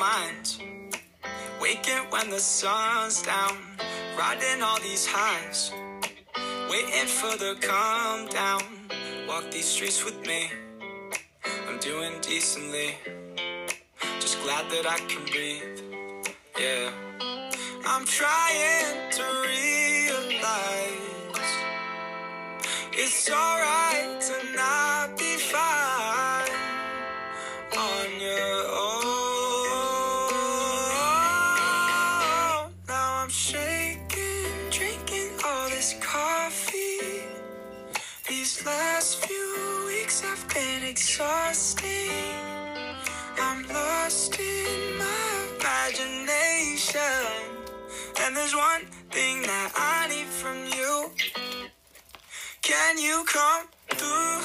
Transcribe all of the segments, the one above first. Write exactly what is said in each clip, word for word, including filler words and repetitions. mind. Waking when the sun's down, riding all these highs, waiting for the calm down. Walk these streets with me, I'm doing decently, just glad that I can breathe. Yeah, I'm trying to realize it's alright to not be fine on your own. Now I'm shaking, drinking all this coffee. These last few weeks have been exhausting. I'm lost in my imagination, and there's one thing that I need from you. Can you come through?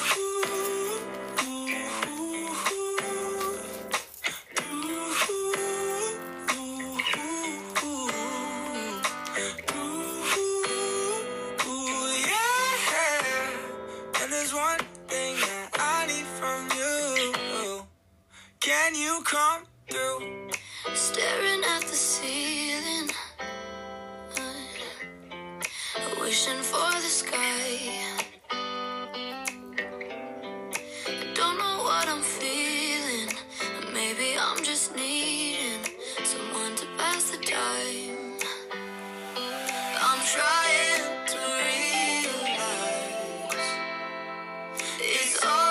Can you come through? Staring at the ceiling, wishing for the sky. I don't know what I'm feeling. Maybe I'm just needing someone to pass the time. I'm trying to realize it's all.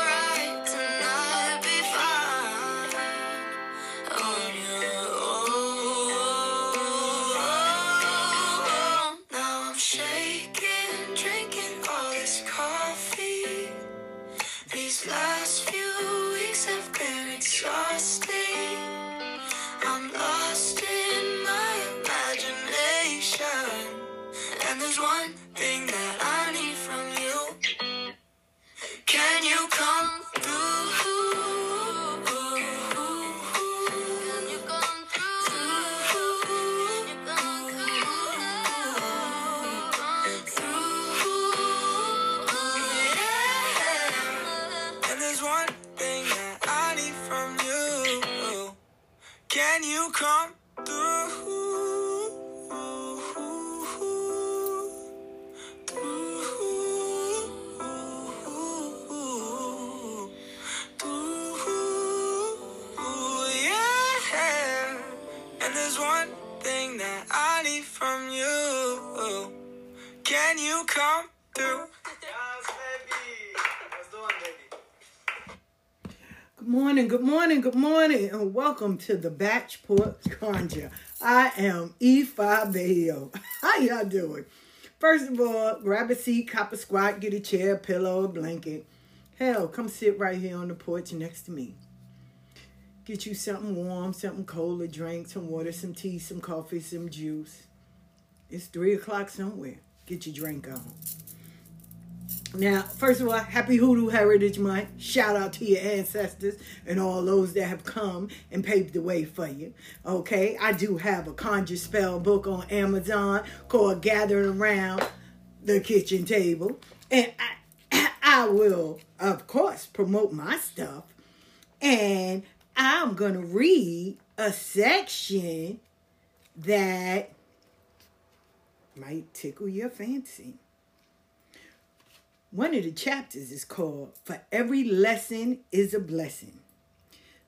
And welcome to the Batch Pork Conjure. I am E-Five. How y'all doing? First of all, grab a seat, cop a squat, get a chair, pillow, a blanket. Hell, come sit right here on the porch next to me. Get you something warm, something cold, a drink, some water, some tea, some coffee, some juice. It's three o'clock somewhere. Get your drink on. Now, first of all, happy Hoodoo Heritage Month. Shout out to your ancestors and all those that have come and paved the way for you. Okay, I do have a conjure spell book on Amazon called Gathering Around the Kitchen Table. And I, I will, of course, promote my stuff. And I'm going to read a section that might tickle your fancy. One of the chapters is called, For Every Lesson is a Blessing.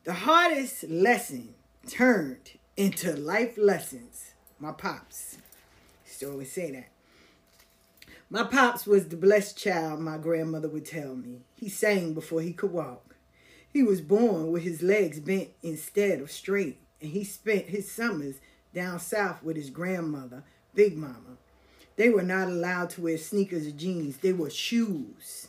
The hardest lesson turned into life lessons. My pops used to always say that. My pops was the blessed child my grandmother would tell me. He sang before he could walk. He was born with his legs bent instead of straight, and he spent his summers down south with his grandmother, Big Mama. They were not allowed to wear sneakers or jeans. They wore shoes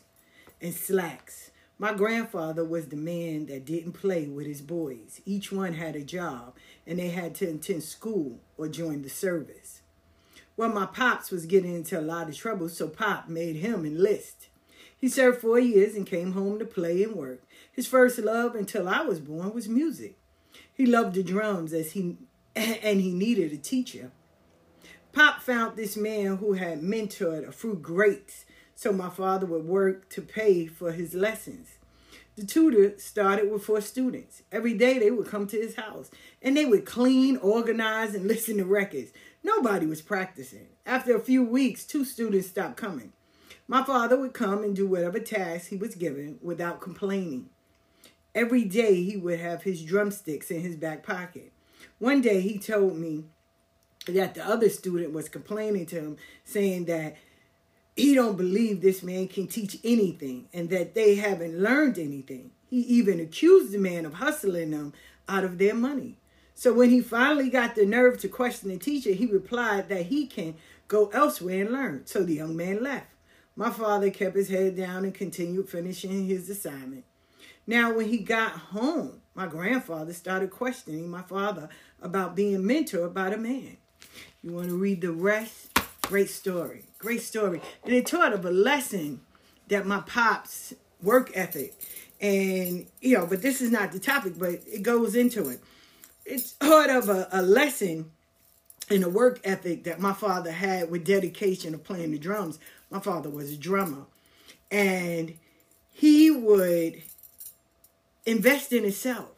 and slacks. My grandfather was the man that didn't play with his boys. Each one had a job, and they had to attend school or join the service. Well, my pops was getting into a lot of trouble, so Pop made him enlist. He served four years and came home to play and work. His first love until I was born was music. He loved the drums as he and he needed a teacher. Pop found this man who had mentored a few greats, so my father would work to pay for his lessons. The tutor started with four students. Every day they would come to his house and they would clean, organize, and listen to records. Nobody was practicing. After a few weeks, two students stopped coming. My father would come and do whatever task he was given without complaining. Every day he would have his drumsticks in his back pocket. One day he told me that the other student was complaining to him, saying that he don't believe this man can teach anything and that they haven't learned anything. He even accused the man of hustling them out of their money. So when he finally got the nerve to question the teacher, he replied that he can go elsewhere and learn. So the young man left. My father kept his head down and continued finishing his assignment. Now, when he got home, my grandfather started questioning my father about being mentored by the man. You want to read the rest? Great story. Great story. And it taught of a lesson that my pop's work ethic. And, you know, but this is not the topic, but it goes into it. It's part of a, a lesson in a work ethic that my father had with dedication of playing the drums. My father was a drummer. And he would invest in himself.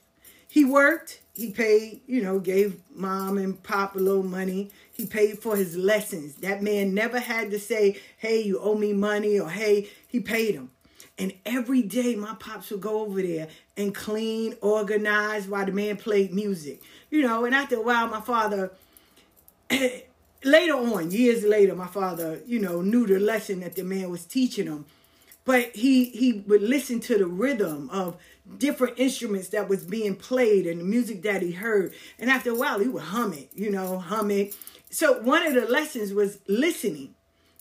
He worked. He paid, you know, gave mom and pop a little money. He paid for his lessons. That man never had to say, hey, you owe me money, or hey, he paid him. And every day my pops would go over there and clean, organize while the man played music. You know, and after a while, my father, later on, years later, my father, you know, knew the lesson that the man was teaching him. But he, he would listen to the rhythm of different instruments that was being played and the music that he heard. And after a while, he would hum it, you know, hum it. So one of the lessons was listening.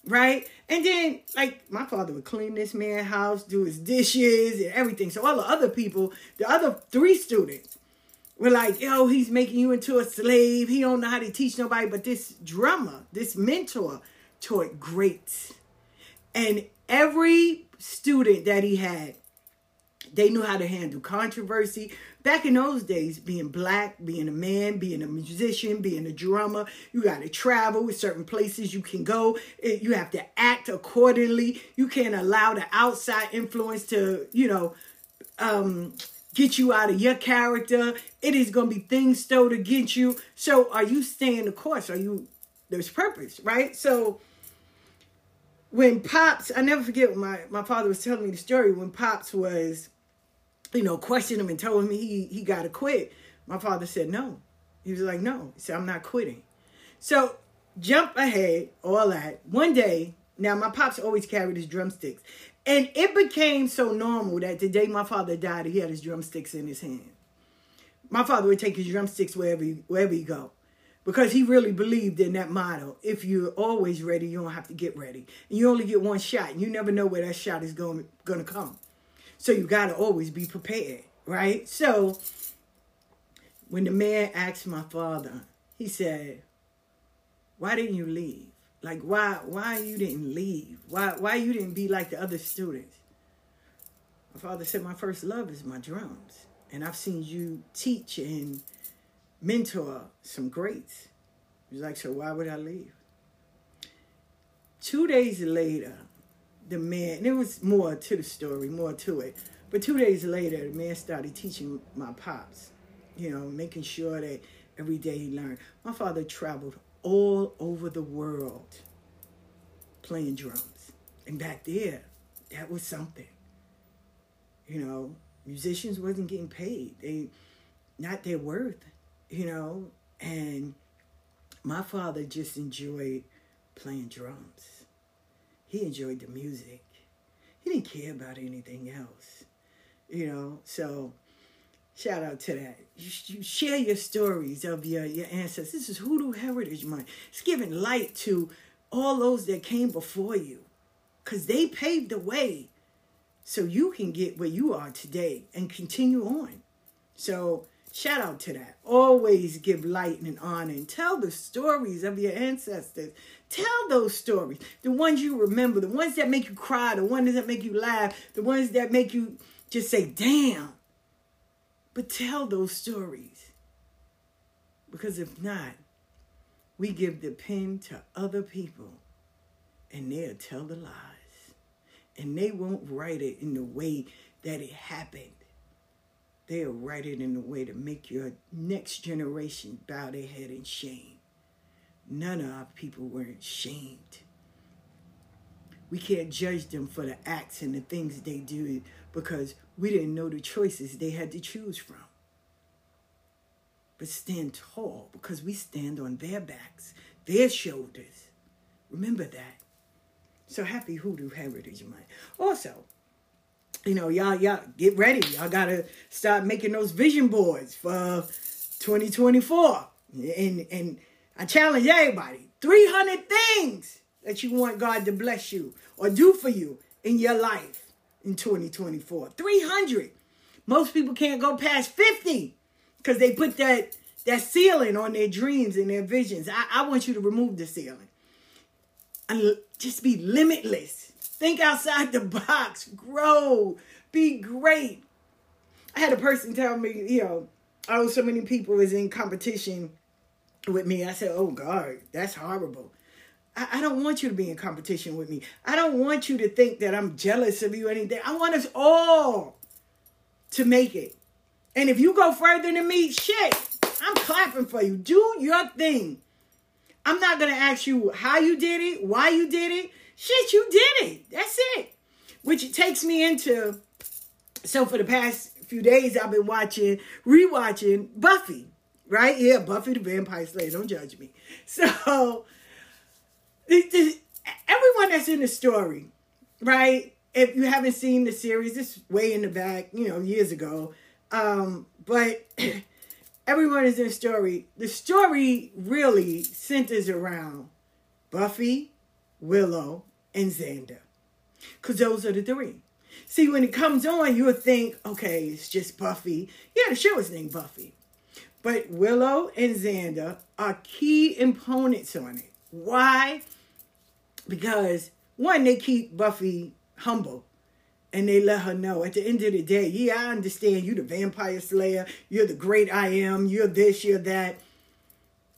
Right? And then, like, my father would clean this man's house, do his dishes and everything. So all the other people, the other three students, were like, yo, he's making you into a slave. He don't know how to teach nobody. But this drummer, this mentor, taught great. And every student that he had, they knew how to handle controversy. Back in those days, being black, being a man, being a musician, being a drummer, you got to travel with certain places you can go. You have to act accordingly. You can't allow the outside influence to, you know, um, get you out of your character. It is going to be things stowed against you. So are you staying the course? Are you, there's purpose, right? So when Pops, I never forget when my, my father was telling me the story, when Pops was, you know, questioned him and told him he, he got to quit. My father said, no. He was like, no. He said, I'm not quitting. So jump ahead, all that. One day, now my pops always carried his drumsticks. And it became so normal that the day my father died, he had his drumsticks in his hand. My father would take his drumsticks wherever he, wherever he go. Because he really believed in that motto. If you're always ready, you don't have to get ready. And you only get one shot. And you never know where that shot is going, going to come. So you got to always be prepared, right? So when the man asked my father, he said, why didn't you leave? Like, why why you didn't leave? Why, why you didn't be like the other students? My father said, my first love is my drums. And I've seen you teach and mentor some greats. He was like, so why would I leave? Two days later, the man, and there was more to the story, more to it. But two days later, the man started teaching my pops, you know, making sure that every day he learned. My father traveled all over the world playing drums. And back there, that was something. You know, musicians wasn't getting paid. They, not their worth, you know. And my father just enjoyed playing drums. He enjoyed the music. He didn't care about anything else, you know. So, shout out to that. You, you share your stories of your, your ancestors. This is Hoodoo Heritage Month. It's giving light to all those that came before you, because they paved the way so you can get where you are today and continue on. So, shout out to that. Always give light and honor and tell the stories of your ancestors. Tell those stories. The ones you remember, the ones that make you cry, the ones that make you laugh, the ones that make you just say, damn. But tell those stories. Because if not, we give the pen to other people and they'll tell the lies. And they won't write it in the way that it happened. They'll write it in a way to make your next generation bow their head in shame. None of our people weren't shamed. We can't judge them for the acts and the things they do because we didn't know the choices they had to choose from. But stand tall because we stand on their backs, their shoulders. Remember that. So happy Hoodoo Heritage Month. Also, you know, y'all, y'all get ready. Y'all got to start making those vision boards for twenty twenty-four. And, and I challenge everybody, three hundred things that you want God to bless you or do for you in your life in twenty twenty-four. three hundred. Most people can't go past fifty because they put that, that ceiling on their dreams and their visions. I, I want you to remove the ceiling. And just be limitless. Think outside the box. Grow. Be great. I had a person tell me, you know, oh, so many people is in competition with me. I said, oh, God, that's horrible. I, I don't want you to be in competition with me. I don't want you to think that I'm jealous of you or anything. I want us all to make it. And if you go further than me, shit, I'm clapping for you. Do your thing. I'm not going to ask you how you did it, why you did it. Shit, you did it. That's it. Which takes me into, so for the past few days, I've been watching, rewatching Buffy, right? Yeah, Buffy the Vampire Slayer. Don't judge me. So, this, this, everyone that's in the story, right? If you haven't seen the series, it's way in the back, you know, years ago. Um, but... Everyone is in a story. The story really centers around Buffy, Willow, and Xander. Because those are the three. See, when it comes on, you'll think, okay, it's just Buffy. Yeah, the show is named Buffy. But Willow and Xander are key components on it. Why? Because, one, they keep Buffy humble. And they let her know at the end of the day, yeah, I understand you the vampire slayer. You're the great I am. You're this, you're that.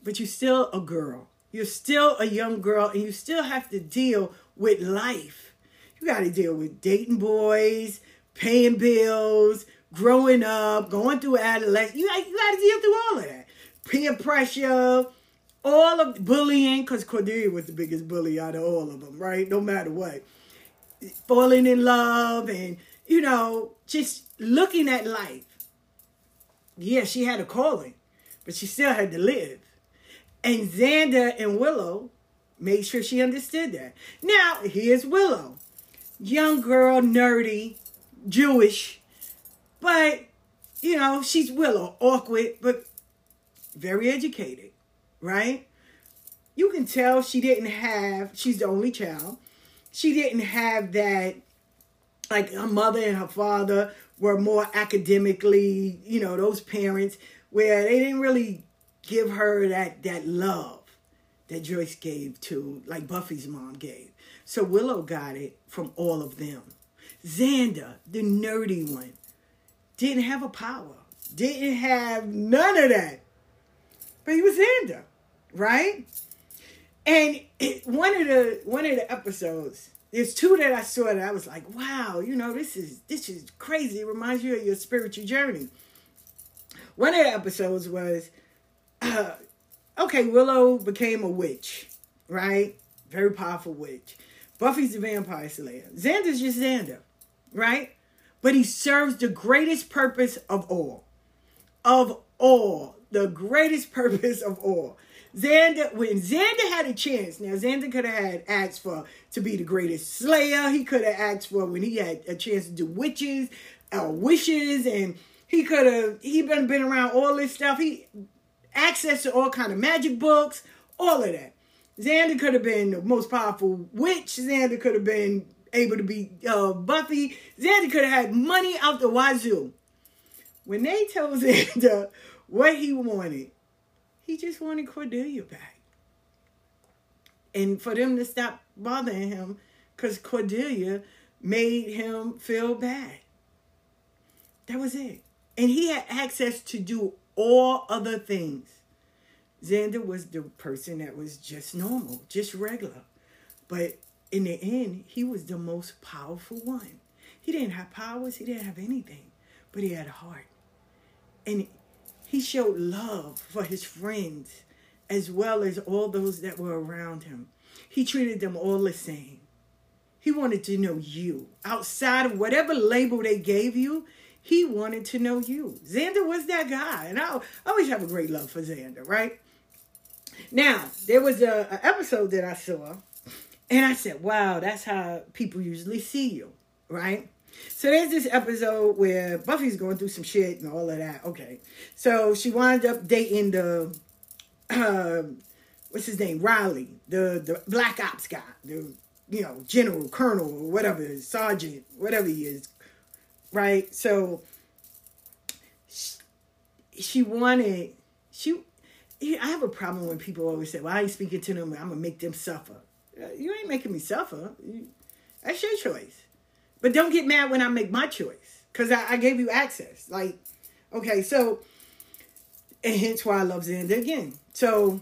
But you're still a girl. You're still a young girl. And you still have to deal with life. You got to deal with dating boys, paying bills, growing up, going through adolescence. You, you got to deal through all of that. Peer pressure, all of bullying. Because Cordelia was the biggest bully out of all of them, right? No matter what. Falling in love and, you know, just looking at life. Yeah, she had a calling, but she still had to live. And Xander and Willow made sure she understood that. Now, here's Willow. Young girl, nerdy, Jewish, but, you know, she's Willow. Awkward, but very educated, right? You can tell she didn't have, she's the only child. She didn't have that, like her mother and her father were more academically, you know, those parents where they didn't really give her that that love that Joyce gave to, like Buffy's mom gave. So Willow got it from all of them. Xander, the nerdy one, didn't have a power, didn't have none of that. But he was Xander, right? And it, one of the one of the episodes, there's two that I saw that I was like, wow, you know, this is this is crazy. It reminds you of your spiritual journey. One of the episodes was, uh, okay, Willow became a witch, right? Very powerful witch. Buffy's the vampire slayer. Xander's just Xander, right? But he serves the greatest purpose of all. Of all. The greatest purpose of all. Xander, when Xander had a chance, now Xander could have had asked for to be the greatest slayer. He could have asked for when he had a chance to do witches, uh, wishes, and he could have, he been, been around all this stuff. He access to all kind of magic books, all of that. Xander could have been the most powerful witch. Xander could have been able to be uh, Buffy. Xander could have had money out the wazoo. When they told Xander what he wanted, he just wanted Cordelia back. And for them to stop bothering him because Cordelia made him feel bad. That was it. And he had access to do all other things. Xander was the person that was just normal, just regular. But in the end, he was the most powerful one. He didn't have powers. He didn't have anything. But he had a heart. And he showed love for his friends as well as all those that were around him. He treated them all the same. He wanted to know you. Outside of whatever label they gave you, he wanted to know you. Xander was that guy. And I always have a great love for Xander, right? Now, there was a, a episode that I saw. And I said, wow, that's how people usually see you, right? So there's this episode where Buffy's going through some shit and all of that. Okay. So she winds up dating the... Uh, what's his name? Riley, the, the black ops guy, the, you know, general, colonel, or whatever, sergeant, whatever he is, right? So she, she wanted, she, I have a problem when people always say, well, I ain't speaking to them, I'm going to make them suffer. You ain't making me suffer. That's your choice. But don't get mad when I make my choice, because I, I gave you access. Like, okay, so, and hence why I love Xander again. So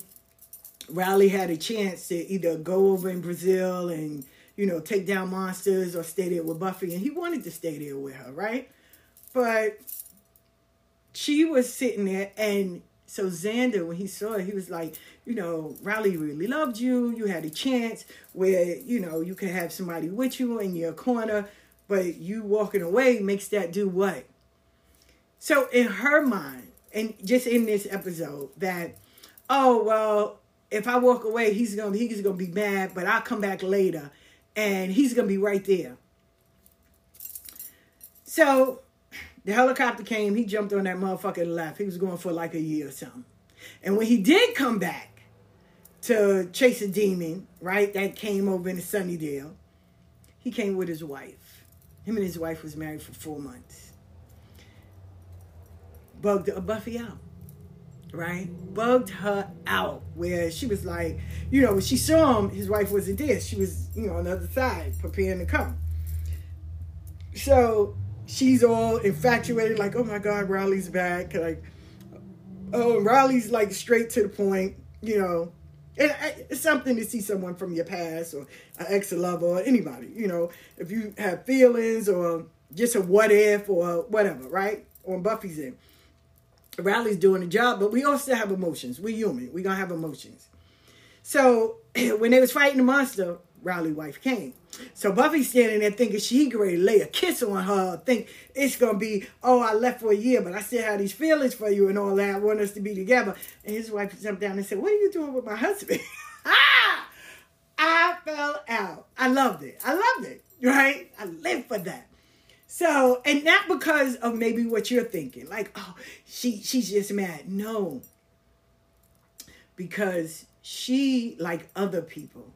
Riley had a chance to either go over in Brazil and, you know, take down monsters or stay there with Buffy. And he wanted to stay there with her, right? But she was sitting there. And so Xander, when he saw it, he was like, you know, Riley really loved you. You had a chance where, you know, you could have somebody with you in your corner. But you walking away makes that do what? So in her mind, and just in this episode, that, oh, well, if I walk away, he's going he's gonna be mad, but I'll come back later, and he's going to be right there. So the helicopter came. He jumped on that motherfucker and left. He was going for like a year or something. And when he did come back to chase a demon, right, that came over into Sunnydale, he came with his wife. Him and his wife was married for four months. Bugged Buffy out. Right? Bugged her out, where she was like, you know, when she saw him, his wife wasn't there. She was, you know, on the other side, preparing to come. So she's all infatuated, like, oh my God, Riley's back. Like, oh, and Riley's like straight to the point, you know. And it's something to see someone from your past or an ex-lover or anybody, you know, if you have feelings or just a what if or whatever, right? On Buffy's end. Riley's doing the job, but we all still have emotions. We're human. We're going to have emotions. So when they was fighting the monster, Riley's wife came. So Buffy's standing there thinking she going to lay a kiss on her. Think it's going to be, oh, I left for a year, but I still have these feelings for you and all that. I want us to be together. And his wife jumped down and said, what are you doing with my husband? Ah! I fell out. I loved it. I loved it, right? I live for that. So, and not because of maybe what you're thinking, like, oh, she she's just mad. No, because she, like other people,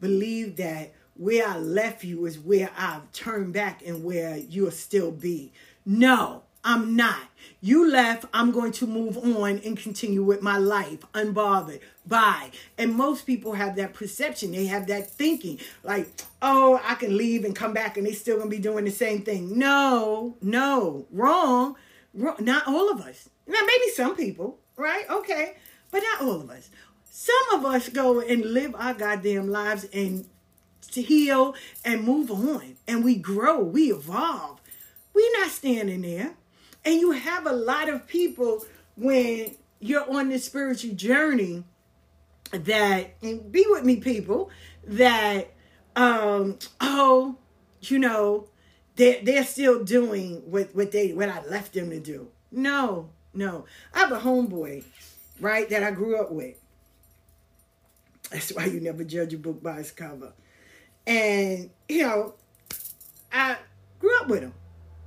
believed that where I left you is where I've turned back and where you'll still be. No, I'm not. You left. I'm going to move on and continue with my life unbothered. Bye. And most people have that perception. They have that thinking like, oh, I can leave and come back and they still going to be doing the same thing. No, no, wrong. wrong. Not all of us. Now, maybe some people, right? Okay. But not all of us. Some of us go and live our goddamn lives and to heal and move on. And we grow. We evolve. We're not standing there. And you have a lot of people when you're on this spiritual journey that, and be with me people, that, um, oh, you know, they're, they're still doing what, what, they, what I left them to do. No, no. I have a homeboy, right, that I grew up with. That's why you never judge a book by its cover. And, you know, I grew up with him.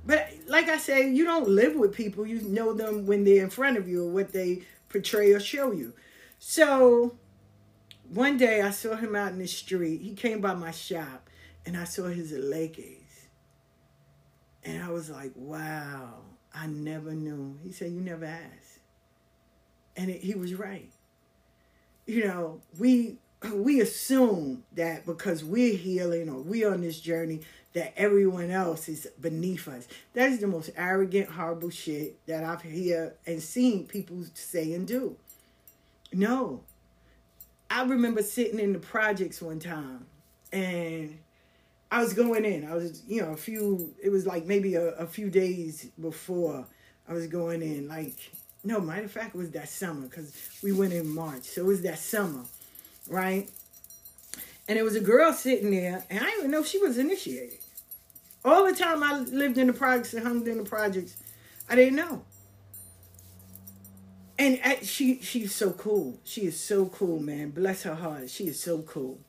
But like I say, you don't live with people. You know them when they're in front of you or what they portray or show you. So one day I saw him out in the street. He came by my shop and I saw his leggings. And I was like, wow, I never knew. He said, you never asked. And it, he was right. You know, we we assume that because we're healing or we're on this journey that everyone else is beneath us. That is the most arrogant, horrible shit that I've heard and seen people say and do. No. I remember sitting in the projects one time, and I was going in. I was, you know, a few, it was like maybe a, a few days before I was going in. Like, no, matter of fact, it was that summer because we went in March. So it was that summer, right? And there was a girl sitting there, and I didn't even know if she was initiated. All the time I lived in the projects and hung in the projects, I didn't know. And at, she she's so cool. She is so cool, man. Bless her heart. She is so cool.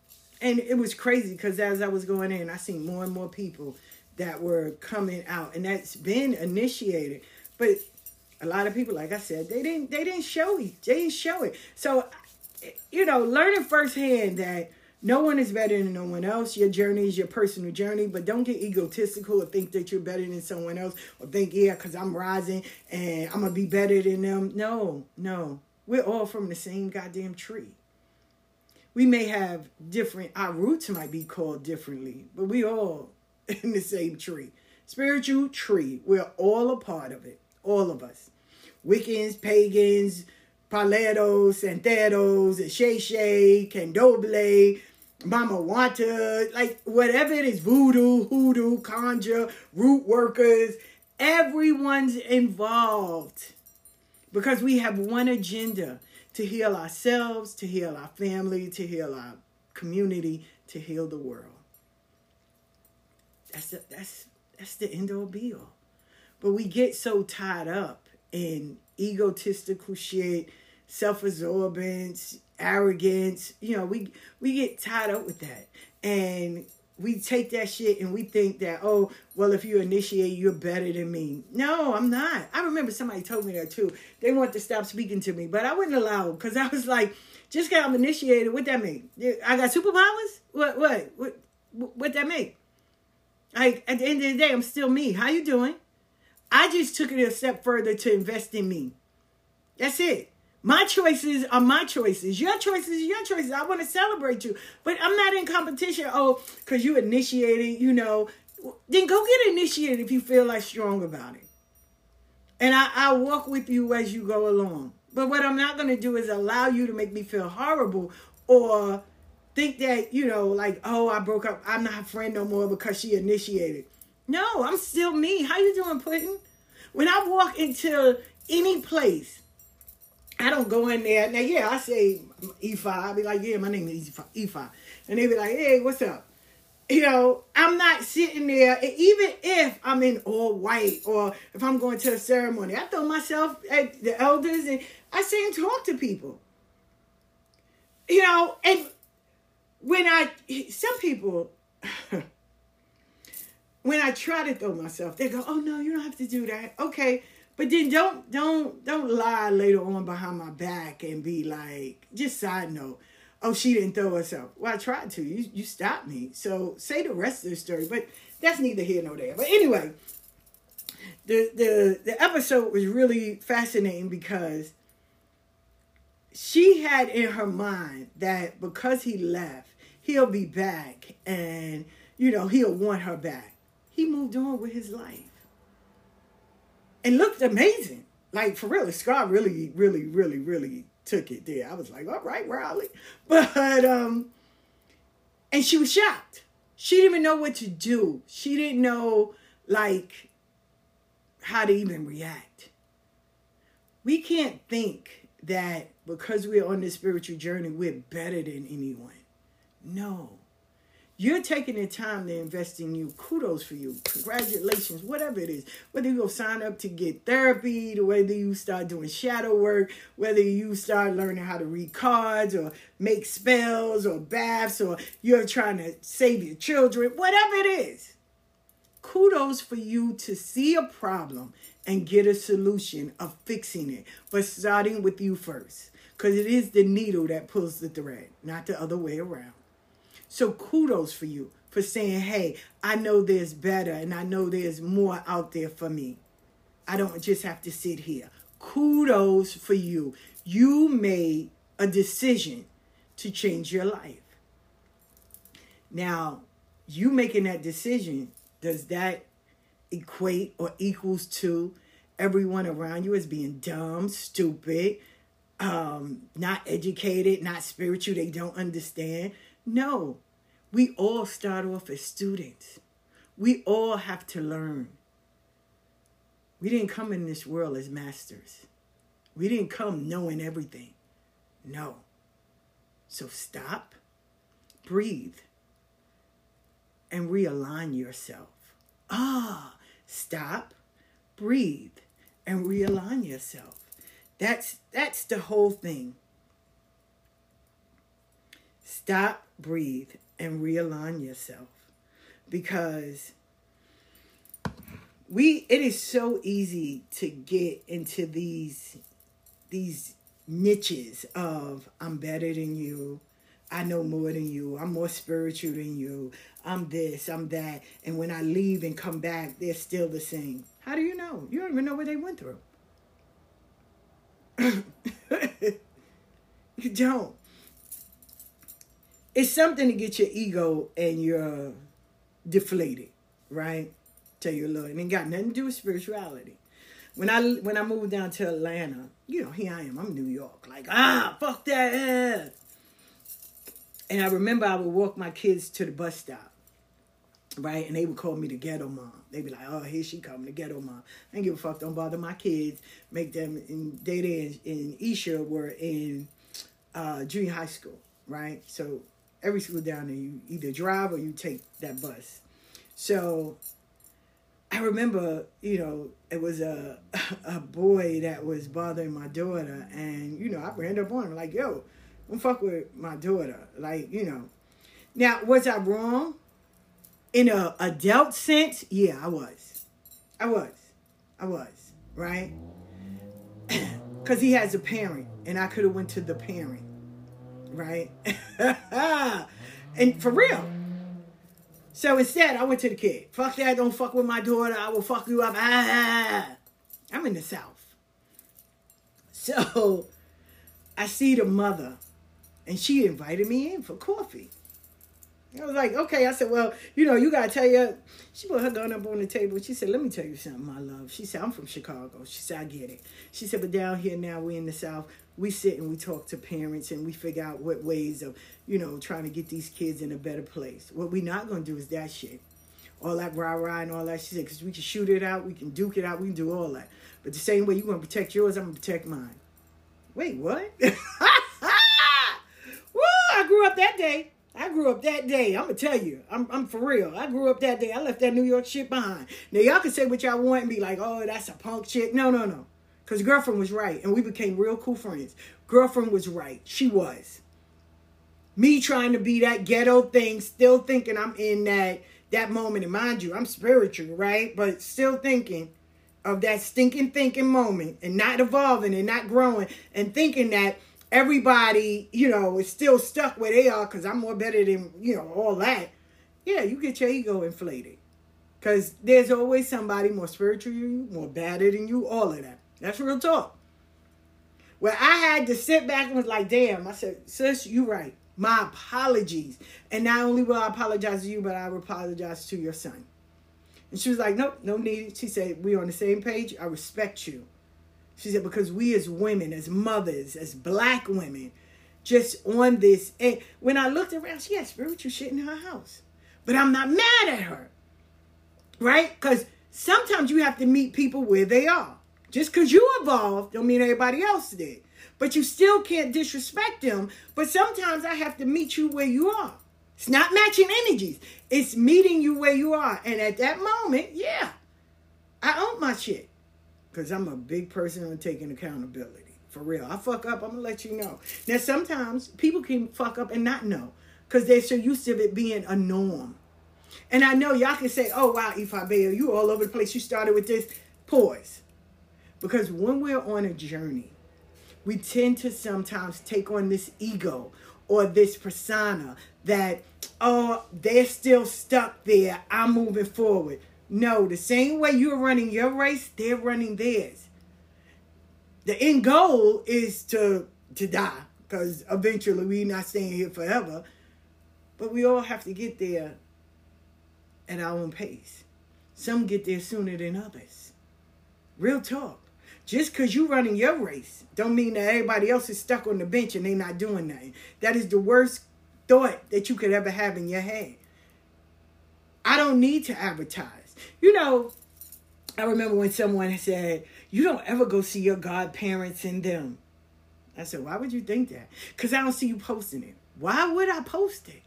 And it was crazy because as I was going in, I seen more and more people that were coming out, and that's been initiated. But a lot of people, like I said, they didn't they didn't show it. They didn't show it. So, you know, learning firsthand that no one is better than no one else. Your journey is your personal journey, but don't get egotistical or think that you're better than someone else or think, yeah, because I'm rising and I'm going to be better than them. No, no. We're all from the same goddamn tree. We may have different, our roots might be called differently, but we all in the same tree. Spiritual tree. We're all a part of it. All of us. Wiccans, pagans, Paleros, Santeros, Sheshe, Candomble, Mama Wanta, like whatever it is, Voodoo, Hoodoo, Conjure, Root Workers, everyone's involved because we have one agenda: to heal ourselves, to heal our family, to heal our community, to heal the world. That's the, that's, that's the end all be all. But we get so tied up in egotistical shit, self-absorbance, arrogance. You know, we we get tied up with that. And we take that shit and we think that, oh, well, if you initiate, you're better than me. No, I'm not. I remember somebody told me that too. They wanted to stop speaking to me, but I wouldn't allow them because I was like, just because I'm initiated, what that mean? I got superpowers? What, what, what, what that mean? Like, at the end of the day, I'm still me. How you doing? I just took it a step further to invest in me. That's it. My choices are my choices. Your choices are your choices. I want to celebrate you. But I'm not in competition. Oh, because you initiated, you know. Then go get initiated if you feel like strong about it. And I, I'll walk with you as you go along. But what I'm not going to do is allow you to make me feel horrible or think that, you know, like, oh, I broke up. I'm not her friend no more because she initiated. No, I'm still me. How you doing, Putin? When I walk into any place, I don't go in there. Now, yeah, I say E five. I'll be like, yeah, my name is E five. And they be like, hey, what's up? You know, I'm not sitting there. And even if I'm in all white or if I'm going to a ceremony, I throw myself at the elders and I sit and talk to people. You know, and when I, some people... When I try to throw myself, they go, oh, no, you don't have to do that. Okay. But then don't don't don't lie later on behind my back and be like, just side note, oh, she didn't throw herself. Well, I tried to. You, you stopped me. So say the rest of the story. But that's neither here nor there. But anyway, the the, the episode was really fascinating because she had in her mind that because he left, he'll be back and, you know, he'll want her back. He moved on with his life and looked amazing. Like, for real, Scar really, really, really, really took it there. I was like, all right, Riley. But, um, and she was shocked. She didn't even know what to do. She didn't know, like, how to even react. We can't think that because we're on this spiritual journey, we're better than anyone. No. You're taking the time to invest in you. Kudos for you. Congratulations. Whatever it is. Whether you go sign up to get therapy, whether you start doing shadow work, whether you start learning how to read cards or make spells or baths or you're trying to save your children. Whatever it is. Kudos for you to see a problem and get a solution of fixing it. But starting with you first. Because it is the needle that pulls the thread. Not the other way around. So kudos for you for saying, hey, I know there's better and I know there's more out there for me. I don't just have to sit here. Kudos for you. You made a decision to change your life. Now, you making that decision, does that equate or equals to everyone around you as being dumb, stupid, um, not educated, not spiritual, they don't understand? No. We all start off as students. We all have to learn. We didn't come in this world as masters. We didn't come knowing everything. No. So stop, breathe, and realign yourself. Ah, stop, breathe, and realign yourself. That's, that's the whole thing. Stop, breathe, and realign yourself. Because we it is so easy to get into these these niches of I'm better than you, I know more than you, I'm more spiritual than you, I'm this, I'm that, and when I leave and come back, they're still the same. How do you know? You don't even know what they went through. You don't. It's something to get your ego and your deflated, right? Tell you a little. It ain't got nothing to do with spirituality. When I when I moved down to Atlanta, you know, here I am. I'm New York. Like, ah, fuck that ass. And I remember I would walk my kids to the bus stop, right? And they would call me the ghetto mom. They'd be like, oh, here she come, the ghetto mom. I ain't give a fuck. Don't bother my kids. Make them, in, they there in Isha were in uh, junior high school, right? So every school down there, you either drive or you take that bus. So I remember, you know, it was a a boy that was bothering my daughter. And, you know, I ran up on him like, yo, don't fuck with my daughter. Like, you know. Now, was I wrong? In a adult sense, yeah, I was. I was. I was, right? Because he has a parent. And I could have went to the parent. Right? And for real. So instead, I went to the kid. Fuck that. Don't fuck with my daughter. I will fuck you up. Ah, I'm in the South. So I see the mother. And she invited me in for coffee. I was like, okay. I said, well, you know, you got to tell you. She put her gun up on the table. She said, let me tell you something, my love. She said, I'm from Chicago. She said, I get it. She said, but down here now, we in the South. We sit and we talk to parents and we figure out what ways of, you know, trying to get these kids in a better place. What we not going to do is that shit. All that rah-rah and all that. She said, because we can shoot it out. We can duke it out. We can do all that. But the same way you're going to protect yours, I'm going to protect mine. Wait, what? Woo, I grew up that day. I grew up that day. I'm going to tell you. I'm I'm for real. I grew up that day. I left that New York shit behind. Now, y'all can say what y'all want and be like, oh, that's a punk chick. No, no, no. Because girlfriend was right. And we became real cool friends. Girlfriend was right. She was. Me trying to be that ghetto thing, still thinking I'm in that, that moment. And mind you, I'm spiritual, right? But still thinking of that stinking thinking moment and not evolving and not growing and thinking that everybody, you know, is still stuck where they are because I'm more better than, you know, all that. Yeah, you get your ego inflated because there's always somebody more spiritual than you, more badder than you, all of that. That's real talk. Well, I had to sit back and was like, damn. I said, sis, you right. My apologies. And not only will I apologize to you, but I will apologize to your son. And she was like, nope, no need. She said, we on the same page. I respect you. She said, because we as women, as mothers, as black women, just on this. And when I looked around, she had spiritual shit in her house. But I'm not mad at her. Right? Because sometimes you have to meet people where they are. Just because you evolved don't mean everybody else did. But you still can't disrespect them. But sometimes I have to meet you where you are. It's not matching energies. It's meeting you where you are. And at that moment, yeah, I own my shit. Because I'm a big person on taking accountability. For real. I fuck up. I'm going to let you know. Now, sometimes people can fuck up and not know. Because they're so used to it being a norm. And I know y'all can say, oh, wow, Ifah Bell, you all over the place. You started with this. Pause. Because when we're on a journey, we tend to sometimes take on this ego or this persona that, oh, they're still stuck there. I'm moving forward. No, the same way you're running your race, they're running theirs. The end goal is to, to die because eventually we're not staying here forever. But we all have to get there at our own pace. Some get there sooner than others. Real talk. Just because you're running your race don't mean that everybody else is stuck on the bench and they're not doing nothing. That is the worst thought that you could ever have in your head. I don't need to advertise. You know, I remember when someone said, you don't ever go see your godparents in them. I said, why would you think that? Because I don't see you posting it. Why would I post it?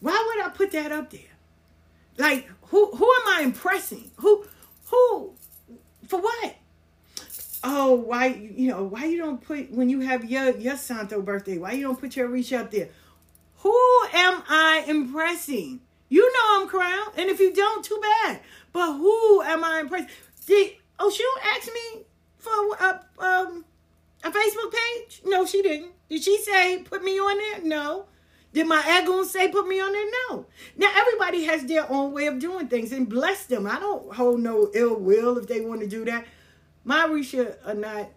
Why would I put that up there? Like, who who am I impressing? Who, who, for what? Oh, why, you know, why you don't put, when you have your, your Santo birthday, why you don't put your Orisha up there? Who am I impressing? You know I'm crowned. And if you don't, too bad. But who am I impressing? Did Oshun ask me for a, um, a Facebook page? No, she didn't. Did she say, put me on there? No. Did my Agoon say, put me on there? No. Now, everybody has their own way of doing things, and bless them. I don't hold no ill will if they want to do that. My Orisha are not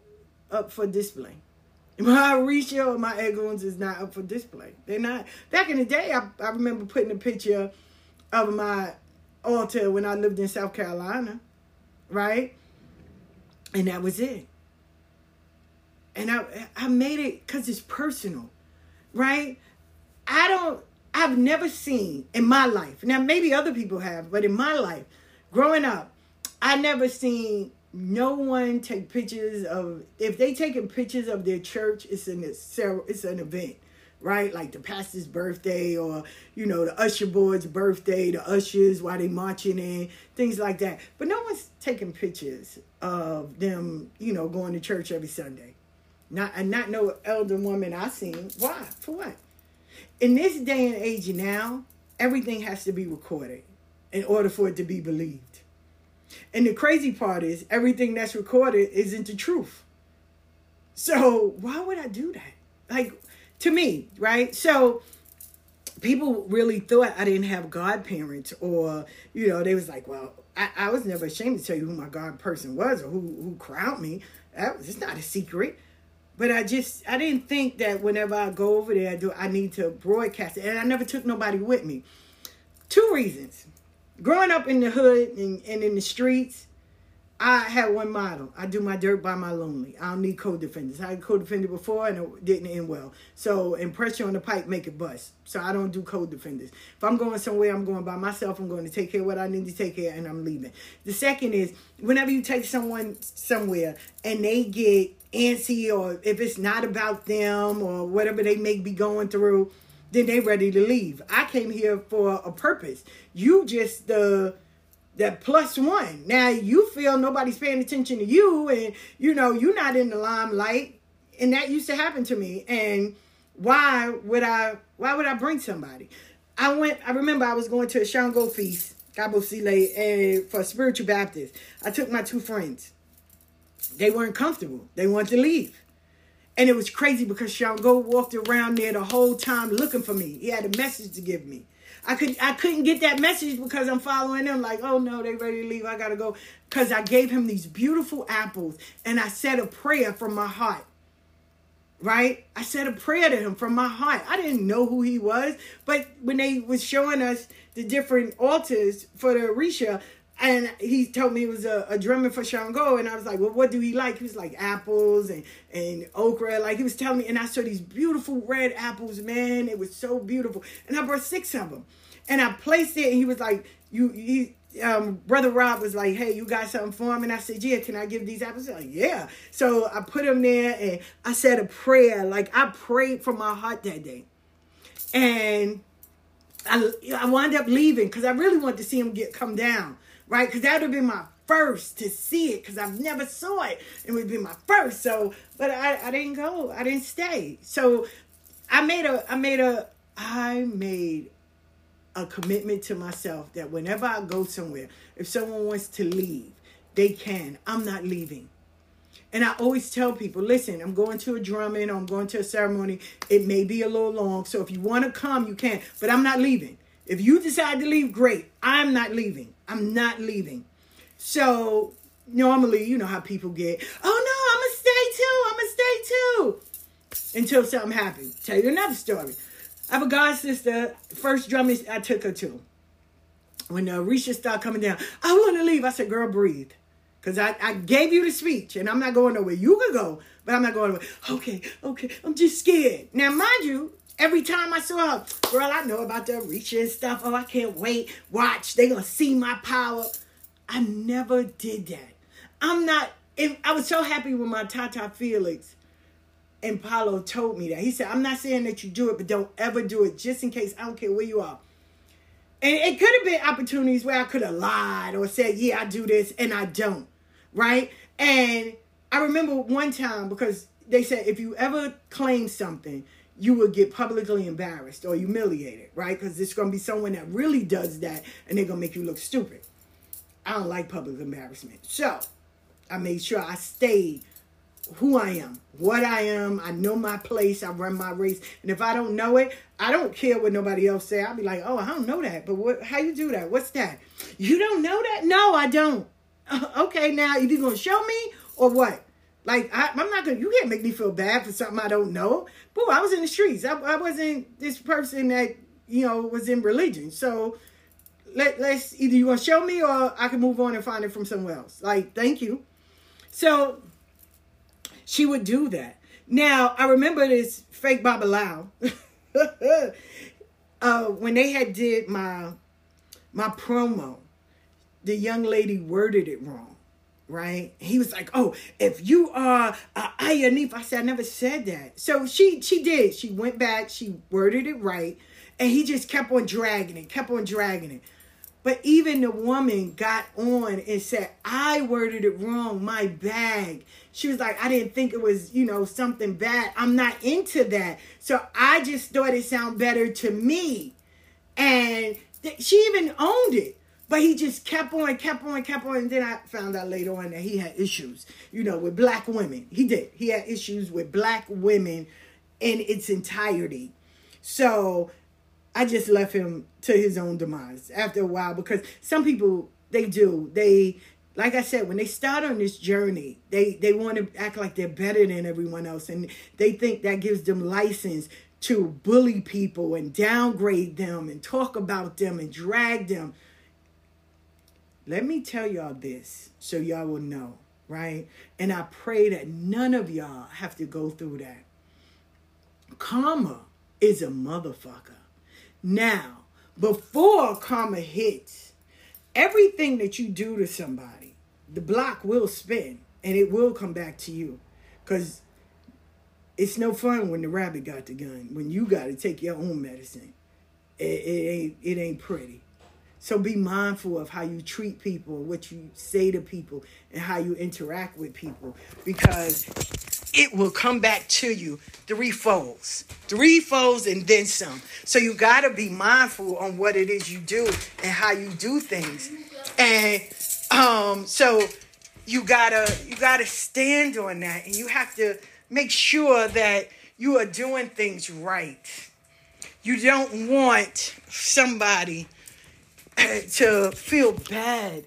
up for display. My Orisha or my Agoons is not up for display. They're not. Back in the day, I, I remember putting a picture of my altar when I lived in South Carolina, right? And that was it. And I, I made it because it's personal, right? I don't, I've never seen in my life, now maybe other people have, but in my life, growing up, I never seen no one take pictures of, if they taking pictures of their church, it's an, it's an event, right? Like the pastor's birthday or, you know, the usher board's birthday, the ushers while they marching in, things like that. But no one's taking pictures of them, you know, going to church every Sunday. Not, and not no elder woman I seen. Why? For what? In this day and age now, everything has to be recorded in order for it to be believed. And the crazy part is everything that's recorded isn't the truth. So why would I do that? Like, to me, right? So people really thought I didn't have godparents or, you know, they was like, well, I, I was never ashamed to tell you who my godperson was or who, who crowned me. That was, it's not a secret. But I just, I didn't think that whenever I go over there, I, do, I need to broadcast it. And I never took nobody with me. Two reasons. Growing up in the hood and, and in the streets, I had one motto. I do my dirt by my lonely. I don't need co-defenders. I had a co-defender before and it didn't end well. So, and pressure on the pipe, make it bust. So I don't do co-defenders. If I'm going somewhere, I'm going by myself. I'm going to take care of what I need to take care of and I'm leaving. The second is, whenever you take someone somewhere and they get antsy or if it's not about them or whatever they may be going through, then they ready to leave. I came here for a purpose. You just the that plus one. Now you feel nobody's paying attention to you and you know you're not in the limelight. And that used to happen to me. And why would I why would I bring somebody? I went I remember I was going to a Shango feast, Cabo Sile, and for spiritual Baptist. I took my two friends. They weren't comfortable. They wanted to leave. And it was crazy because Shango walked around there the whole time looking for me. He had a message to give me. I, could, I couldn't get that message because I'm following them like, oh, no, they ready to leave. I got to go. Because I gave him these beautiful apples and I said a prayer from my heart. Right? I said a prayer to him from my heart. I didn't know who he was. But when they was showing us the different altars for the Orisha, and he told me he was a, a drummer for Shango. And I was like, well, what do he like? He was like apples and, and okra. Like he was telling me. And I saw these beautiful red apples, man. It was so beautiful. And I brought six of them. And I placed it. And he was like, you, he, um, Brother Rob was like, hey, you got something for him? And I said, yeah, can I give these apples? He was like, yeah. So I put them there. And I said a prayer. Like I prayed from my heart that day. And I, I wound up leaving because I really wanted to see him get come down. Right, because that would have been my first to see it, because I've never saw it. It would have been my first, so but I, I didn't go. I didn't stay. So I made a I made a I made a commitment to myself that whenever I go somewhere, if someone wants to leave, they can. I'm not leaving. And I always tell people, listen, I'm going to a drumming, I'm going to a ceremony. It may be a little long, so if you want to come, you can. But I'm not leaving. If you decide to leave, great. I'm not leaving. I'm not leaving. So normally, you know how people get, oh no, I'm going to stay too. I'm going to stay too. Until something happens. Tell you another story. I have a god sister. First drumming I took her to. When the Orisha started coming down, I want to leave. I said, girl, breathe. Because I, I gave you the speech and I'm not going nowhere. You can go, but I'm not going nowhere. Okay, okay. I'm just scared. Now, mind you, Every time I saw her, girl, I know about the Orisha and stuff. Oh, I can't wait. Watch. They're going to see my power. I never did that. I'm not. If, I was so happy when my Tata Felix and Paulo told me that. He said, I'm not saying that you do it, but don't ever do it just in case. I don't care where you are. And it could have been opportunities where I could have lied or said, yeah, I do this and I don't. Right? And I remember one time because they said if you ever claim something, you will get publicly embarrassed or humiliated. Right? Because it's going to be someone that really does that and they're going to make you look stupid. I don't like public embarrassment. So I made sure I stayed who I am, what I am. I know my place. I run my race. And if I don't know it, I don't care what nobody else say. I'll be like, oh, I don't know that. But what? How you do that? What's that? You don't know that? No, I don't. Okay, now, either you're going to show me or what? Like, I, I'm not going to, you can't make me feel bad for something I don't know. Boo, I was in the streets. I, I wasn't this person that, you know, was in religion. So let, let's, either you're going to show me or I can move on and find it from somewhere else. Like, thank you. So she would do that. Now, I remember this fake Babalao. uh, when they had did my my promo, the young lady worded it wrong, right? He was like, oh, if you are a Ayanif. I said, I never said that. So she, she did. She went back. She worded it right. And he just kept on dragging it, kept on dragging it. But even the woman got on and said, I worded it wrong, my bag. She was like, I didn't think it was, you know, something bad. I'm not into that. So I just thought it sounded better to me. And th- she even owned it. But he just kept on, kept on, kept on. And then I found out later on that he had issues, you know, with black women. He did. He had issues with black women in its entirety. So I just left him to his own demise after a while because some people, they do. They, like I said, when they start on this journey, they, they want to act like they're better than everyone else. And they think that gives them license to bully people and downgrade them and talk about them and drag them. Let me tell y'all this so y'all will know, right? And I pray that none of y'all have to go through that. Karma is a motherfucker. Now, before karma hits, everything that you do to somebody, the block will spin and it will come back to you. Because it's no fun when the rabbit got the gun, when you got to take your own medicine. It, it, ain't, it ain't pretty. So be mindful of how you treat people, what you say to people, and how you interact with people. Because it will come back to you three folds, three folds and then some. So you got to be mindful on what it is you do and how you do things. And um, so you gotta you gotta stand on that, and you have to make sure that you are doing things right. You don't want somebody to feel bad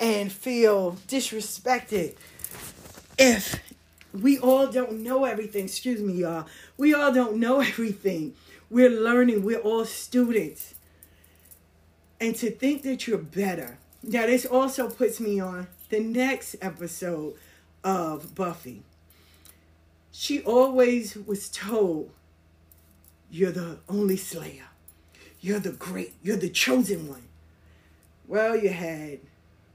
and feel disrespected if we all don't know everything. Excuse me, y'all. We all don't know everything. We're learning. We're all students. And to think that you're better. Now, this also puts me on the next episode of Buffy. She always was told, you're the only slayer. You're the great. You're the chosen one. Well, you had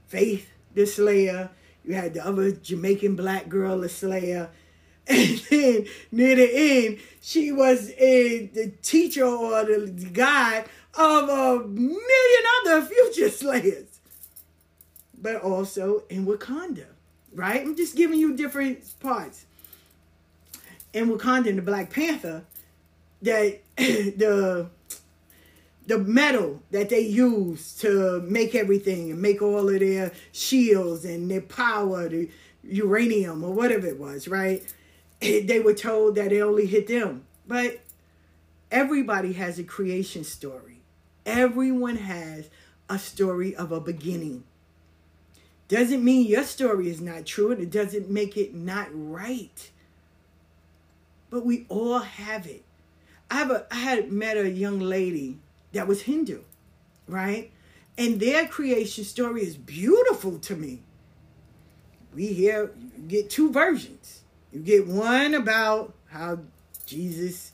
Faith, the slayer. You had the other Jamaican black girl, the slayer. And then near the end, she was a, the teacher or the guide of a million other future slayers. But also in Wakanda, right? I'm just giving you different parts. In Wakanda and the Black Panther, that the... the metal that they use to make everything and make all of their shields and their power, the uranium or whatever it was, right? They were told that it only hit them. But everybody has a creation story. Everyone has a story of a beginning. Doesn't mean your story is not true, and it doesn't make it not right. But we all have it. I have a, I had met a young lady that was Hindu, right? And their creation story is beautiful to me. We here get two versions. You get one about how Jesus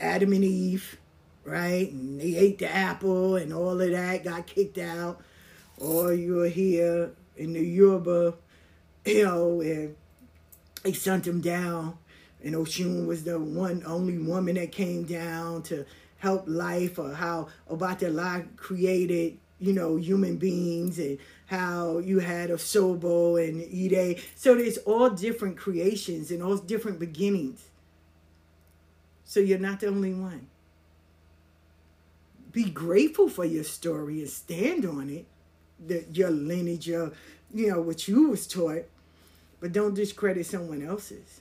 Adam and Eve, right? And they ate the apple and all of that, got kicked out. Or you're here in the Yoruba, you know, and they sent him down. And Oshun was the one only woman that came down to help life, or how Obatala created, you know, human beings, and how you had Osobo and Ide. So there's all different creations and all different beginnings. So you're not the only one. Be grateful for your story and stand on it, the, your lineage, your, you know, what you was taught, but don't discredit someone else's.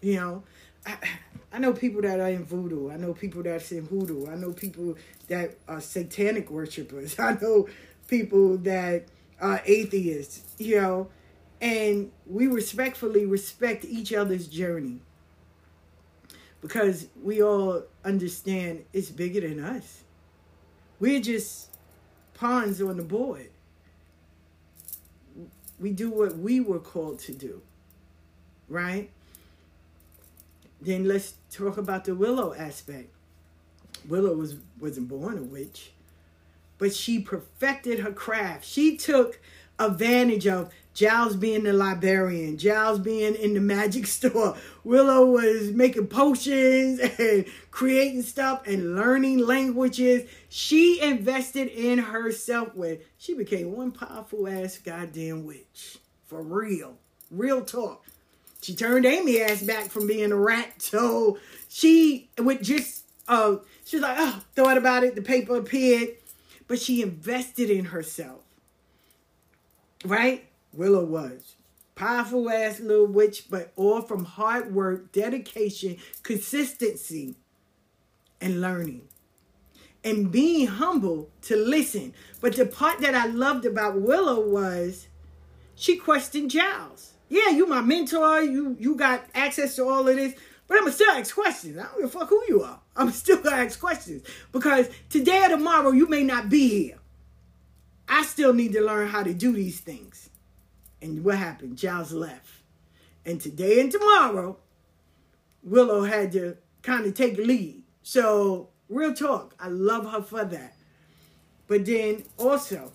You know, I, I know people that are in voodoo. I know people that's in hoodoo. I know people that are satanic worshipers. I know people that are atheists, you know, and we respectfully respect each other's journey because we all understand it's bigger than us. We're just pawns on the board. We do what we were called to do, right? Then let's talk about the Willow aspect. Willow was, wasn't born a witch, but she perfected her craft. She took advantage of Giles being the librarian, Giles being in the magic store. Willow was making potions and creating stuff and learning languages. She invested in herself when she became one powerful-ass goddamn witch. For real. Real talk. She turned Amy ass back from being a rat. So she would just, uh, she was like, oh, thought about it. The paper appeared. But she invested in herself. Right? Willow was. Powerful ass little witch, but all from hard work, dedication, consistency, and learning. And being humble to listen. But the part that I loved about Willow was she questioned Giles. Yeah, you my mentor. You you got access to all of this. But I'm going to still ask questions. I don't give a fuck who you are. I'm still going to ask questions. Because today or tomorrow, you may not be here. I still need to learn how to do these things. And what happened? Giles left. And today and tomorrow, Willow had to kind of take the lead. So, real talk. I love her for that. But then, also,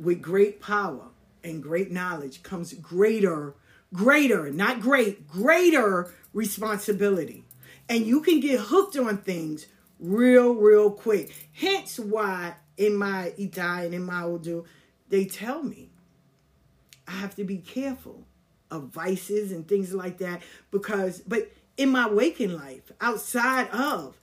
with great power and great knowledge comes greater, greater, not great, greater responsibility. And you can get hooked on things real, real quick. Hence why in my Ifah and in my Hoodoo, they tell me I have to be careful of vices and things like that. Because, but in my waking life, outside of,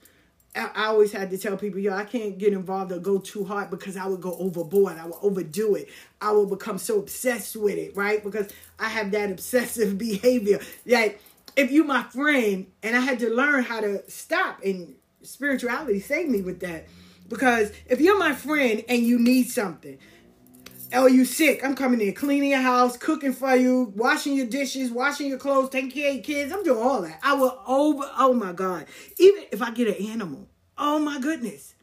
I always had to tell people, yo, I can't get involved or go too hard because I would go overboard. I would overdo it. I would become so obsessed with it, right? Because I have that obsessive behavior. Like, if you my friend, and I had to learn how to stop, and spirituality saved me with that. Because if you're my friend and you need something, or you sick, I'm coming in, cleaning your house, cooking for you, washing your dishes, washing your clothes, taking care of your kids. I'm doing all that. I will over, oh my God. Even if I get an animal, oh my goodness.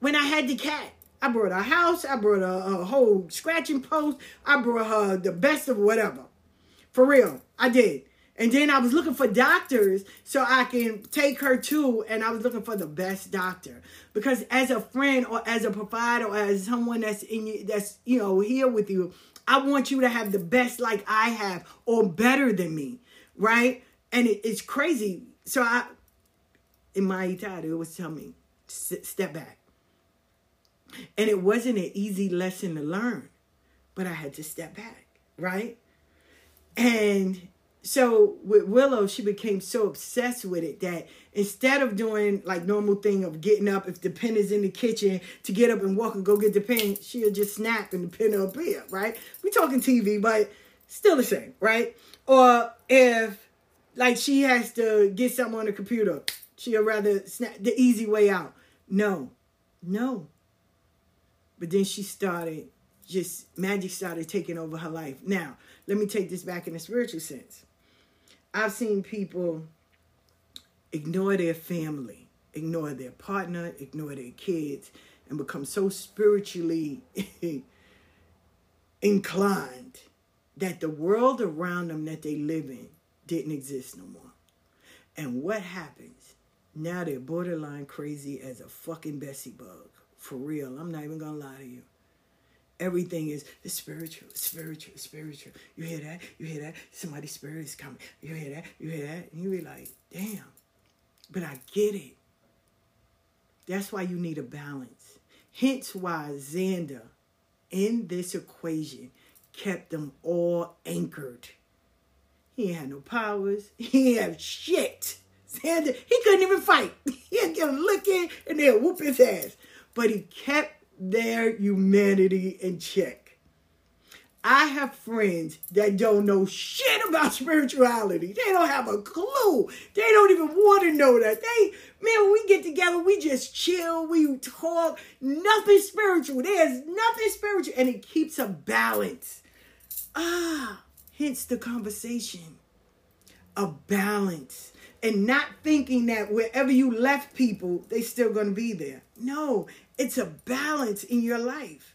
When I had the cat, I brought her a house, I brought her a whole scratching post, I brought her the best of whatever. For real, I did. And then I was looking for doctors so I can take her to, and I was looking for the best doctor. Because as a friend or as a provider or as someone that's in you, that's, you know, here with you, I want you to have the best like I have or better than me, right? And it, it's crazy. So I, in my Ifah, it was telling me, step back. And it wasn't an easy lesson to learn, but I had to step back, right? And so with Willow, she became so obsessed with it that instead of doing like normal thing of getting up, if the pen is in the kitchen, to get up and walk and go get the pen, she'll just snap and the pen will appear, right? We're talking T V, but still the same, right? Or if like she has to get something on the computer, she'll rather snap the easy way out. No, no. But then she started, just magic started taking over her life. Now, let me take this back in the spiritual sense. I've seen people ignore their family, ignore their partner, ignore their kids, and become so spiritually inclined that the world around them that they live in didn't exist no more. And what happens? Now they're borderline crazy as a fucking Bessie bug. For real. I'm not even going to lie to you. Everything is it's spiritual, it's spiritual, it's spiritual. You hear that? You hear that? Somebody's spirit is coming. You hear that? You hear that? And you be like, damn. But I get it. That's why you need a balance. Hence why Xander, in this equation, kept them all anchored. He ain't had no powers. He ain't have shit. Xander, he couldn't even fight. He had to get a lick in and they'll whoop his ass. But he kept their humanity in check. I have friends that don't know shit about spirituality. They don't have a clue. They don't even want to know that. They, man, when we get together, we just chill, we talk. Nothing spiritual. There's nothing spiritual. And it keeps a balance. Ah, hence the conversation. A balance. And not thinking that wherever you left people, they still going to be there. No, it's a balance in your life.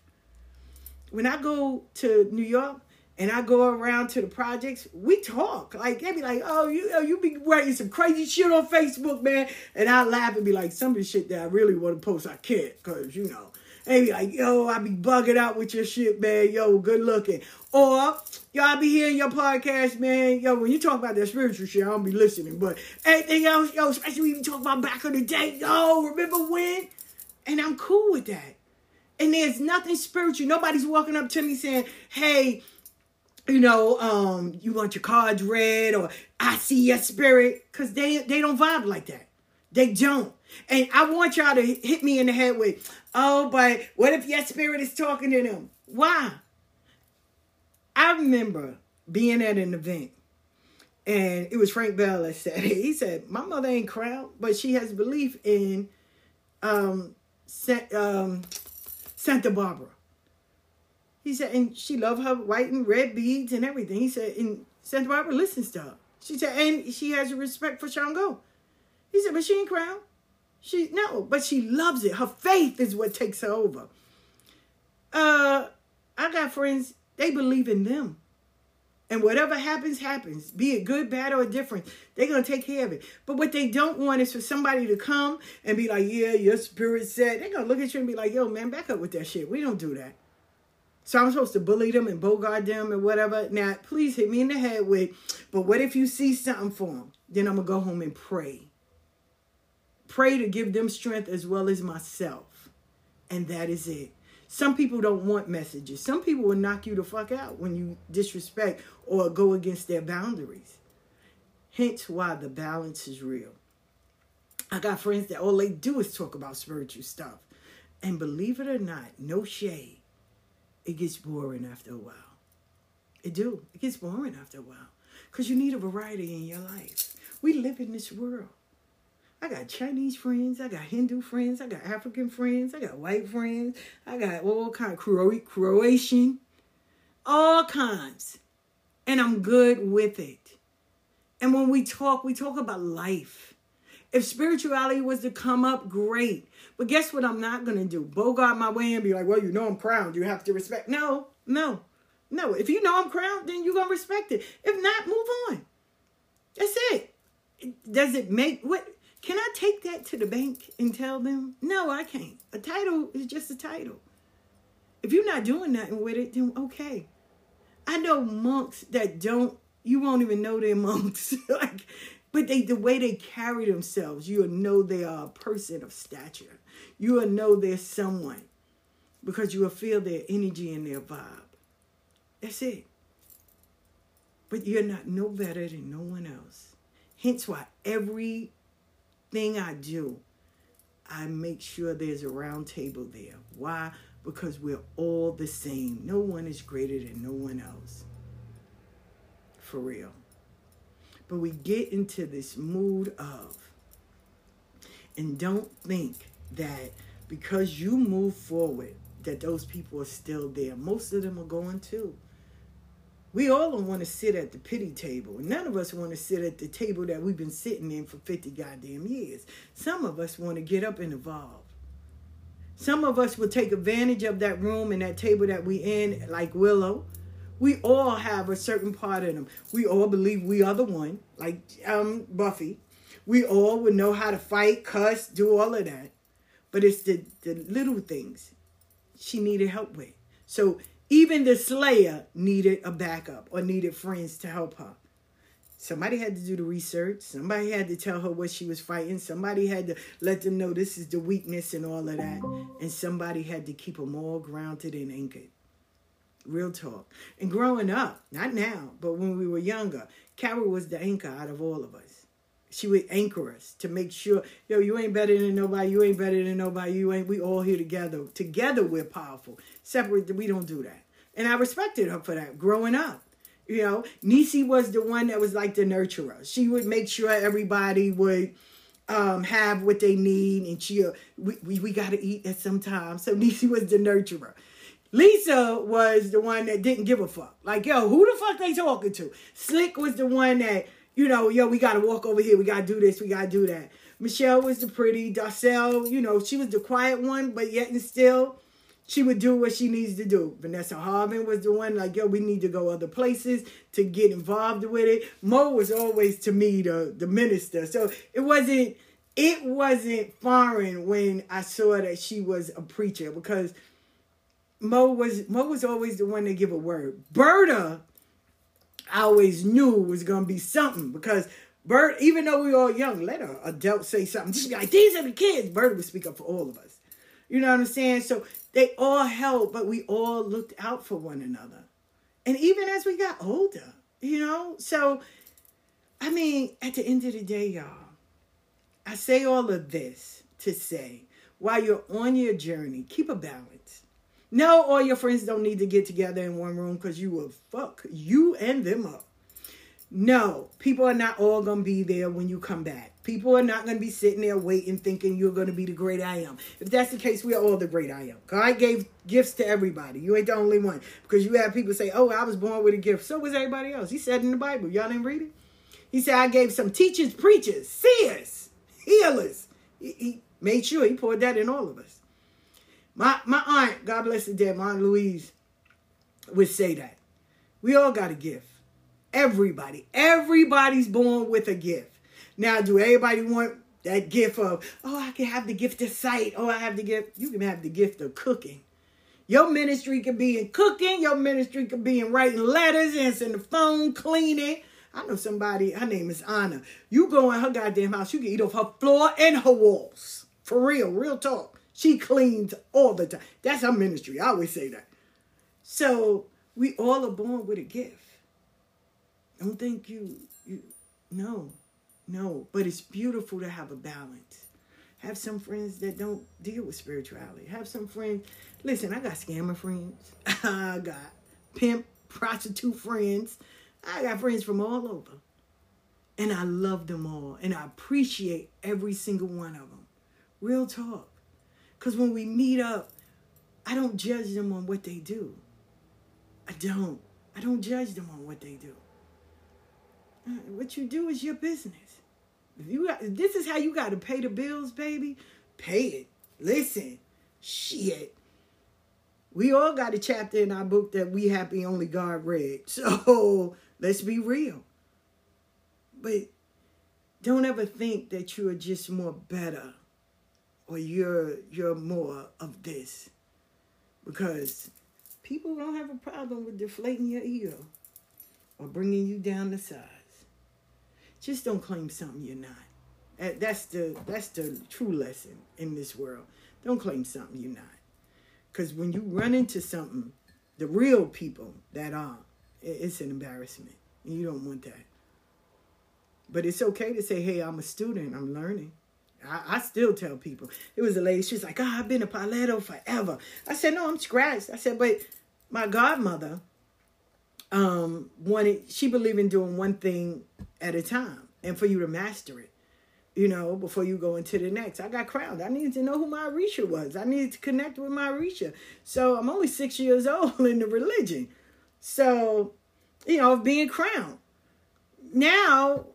When I go to New York and I go around to the projects, we talk. Like, they be like, oh, you oh, you be writing some crazy shit on Facebook, man. And I laugh and be like, some of the shit that I really want to post, I can't. Because, you know, they be like, yo, I be bugging out with your shit, man. Yo, good looking. Or, yo, I be hearing your podcast, man. Yo, when you talk about that spiritual shit, I don't be listening. But anything else, yo, especially when you talk about back of the day, yo, remember when? And I'm cool with that. And there's nothing spiritual. Nobody's walking up to me saying, hey, you know, um, you want your cards read or I see your spirit. Because they, they don't vibe like that. They don't. And I want y'all to hit me in the head with, oh, but what if your spirit is talking to them? Why? I remember being at an event. And it was Frank Bell that said, he said, my mother ain't crowned, but she has belief in um, um, Santa Barbara. He said, and she loved her white and red beads and everything. He said, and Santa Barbara listens to her. She said, and she has a respect for Shango. He said, but she ain't crowned. She, no, but she loves it. Her faith is what takes her over. Uh, I got friends, they believe in them. And whatever happens, happens. Be it good, bad, or different. They're going to take care of it. But what they don't want is for somebody to come and be like, yeah, your spirit said. They're going to look at you and be like, yo, man, back up with that shit. We don't do that. So I'm supposed to bully them and bogart them and whatever. Now, please hit me in the head with, but what if you see something for them? Then I'm going to go home and pray. Pray to give them strength as well as myself. And that is it. Some people don't want messages. Some people will knock you the fuck out when you disrespect or go against their boundaries. Hence why the balance is real. I got friends that all they do is talk about spiritual stuff. And believe it or not, no shade. It gets boring after a while. It do. It gets boring after a while. Because you need a variety in your life. We live in this world. I got Chinese friends, I got Hindu friends, I got African friends, I got white friends, I got all kinds of Cro- Croatian, all kinds. And I'm good with it. And when we talk, we talk about life. If spirituality was to come up, great. But guess what I'm not going to do? Bogart my way and be like, well, you know I'm crowned, you have to respect. No, no, no. If you know I'm crowned, then you're going to respect it. If not, move on. That's it. Does it make... what? Can I take that to the bank and tell them? No, I can't. A title is just a title. If you're not doing nothing with it, then okay. I know monks that don't, you won't even know they're monks. Like, but they, the way they carry themselves, you'll know they are a person of stature. You'll know they're someone because you will feel their energy and their vibe. That's it. But you're not no better than no one else. Hence why every thing I do, I make sure there's a round table there. Why? Because we're all the same. No one is greater than no one else. For real. But we get into this mood of, and don't think that because you move forward, that those people are still there. Most of them are going too. We all don't want to sit at the pity table. None of us want to sit at the table that we've been sitting in for fifty goddamn years. Some of us want to get up and evolve. Some of us will take advantage of that room and that table that we in, like Willow. We all have a certain part of them. We all believe we are the one, like um, Buffy. we all would know how to fight, cuss, do all of that. But it's the, the little things she needed help with. So even the Slayer needed a backup or needed friends to help her. Somebody had to do the research. Somebody had to tell her what she was fighting. Somebody had to let them know this is the weakness and all of that. And somebody had to keep them all grounded and anchored. Real talk. And growing up, not now, but when we were younger, Carol was the anchor out of all of us. She would anchor us to make sure, yo, you ain't better than nobody. You ain't better than nobody. You ain't. We all here together. Together we're powerful. Separate, we don't do that. And I respected her for that growing up. You know, Nisi was the one that was like the nurturer. She would make sure everybody would um, have what they need. And she, we, we, we got to eat at some time. So Nisi was the nurturer. Lisa was the one that didn't give a fuck. Like, yo, who the fuck they talking to? Slick was the one that, you know, yo, we got to walk over here. We got to do this. We got to do that. Michelle was the pretty. Darcel, you know, she was the quiet one, but yet and still, she would do what she needs to do. Vanessa Harvin was the one like, yo, we need to go other places to get involved with it. Mo was always, to me, the, the minister. So it wasn't, it wasn't foreign when I saw that she was a preacher, because Mo was, Mo was always the one to give a word. Berta, I always knew was going to be something, because Berta, even though we were all young, let an adult say something. She'd be like, these are the kids. Berta would speak up for all of us. You know what I'm saying? So they all helped, but we all looked out for one another. And even as we got older, you know? So, I mean, at the end of the day, y'all, I say all of this to say, while you're on your journey, keep a balance. No, all your friends don't need to get together in one room, because you will fuck you and them up. No, people are not all going to be there when you come back. People are not going to be sitting there waiting, thinking you're going to be the great I am. If that's the case, we are all the great I am. God gave gifts to everybody. You ain't the only one. Because you have people say, oh, I was born with a gift. So was everybody else. He said in the Bible. Y'all didn't read it? He said, I gave some teachers, preachers, seers, healers. He, he made sure he poured that in all of us. My, my aunt, God bless her dead, my Aunt Louise would say that. We all got a gift. Everybody. Everybody's born with a gift. Now, do everybody want that gift of, oh, I can have the gift of sight. Oh, I have the gift. You can have the gift of cooking. Your ministry could be in cooking. Your ministry could be in writing letters, answering the phone, cleaning. I know somebody, her name is Anna. You go in her goddamn house, you can eat off her floor and her walls. For real, real talk. She cleans all the time. That's her ministry. I always say that. So we all are born with a gift. Don't think you, you, no. No, but it's beautiful to have a balance. Have some friends that don't deal with spirituality. Have some friends. Listen, I got scammer friends. I got pimp, prostitute friends. I got friends from all over. And I love them all. And I appreciate every single one of them. Real talk. Because when we meet up, I don't judge them on what they do. I don't. I don't judge them on what they do. What you do is your business. If you got, if this is how you got to pay the bills, baby, pay it. Listen, shit. We all got a chapter in our book that we happy only God read. So let's be real. But don't ever think that you are just more better or you're, you're more of this. Because people don't have a problem with deflating your ego or bringing you down to size. Just don't claim something you're not. That's the, that's the true lesson in this world. Don't claim something you're not. Because when you run into something, the real people that are, it's an embarrassment. And you don't want that. But it's okay to say, hey, I'm a student. I'm learning. I, I still tell people. It was a lady. She was like, oh, I've been a Paletto forever. I said, no, I'm scratched. I said, but my godmother um, wanted, she believed in doing one thing at a time, and for you to master it, you know, before you go into the next. I got crowned. I needed to know who my Orisha was. I needed to connect with my Orisha. So I'm only six years old in the religion. So, you know, being crowned. Now,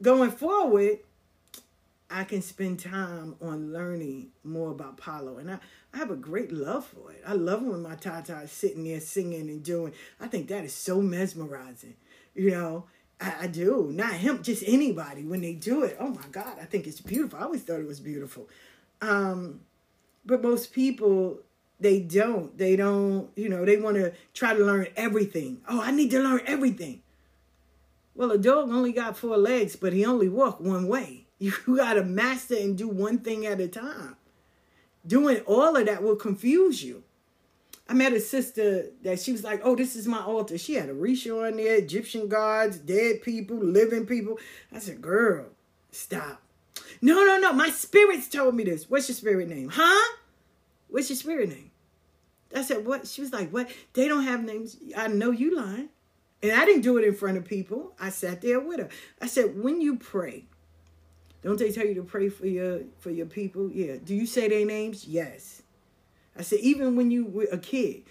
going forward, I can spend time on learning more about Palo. And I, I have a great love for it. I love when my tata is sitting there singing and doing. I think that is so mesmerizing, you know. I, I do. Not him, just anybody when they do it. Oh my God, I think it's beautiful. I always thought it was beautiful. Um, but most people, they don't. They don't, you know, they want to try to learn everything. Oh, I need to learn everything. Well, a dog only got four legs, but he only walked one way. You got to master and do one thing at a time. Doing all of that will confuse you. I met a sister that she was like, oh, this is my altar. She had Orisha on there, Egyptian gods, dead people, living people. I said, girl, stop. No, no, no. My spirits told me this. What's your spirit name? Huh? What's your spirit name? I said, what? She was like, what? They don't have names. I know you lying. And I didn't do it in front of people. I sat there with her. I said, when you pray, don't they tell you to pray for your for your people? Yeah. Do you say their names? Yes. I said, even when you were a kid,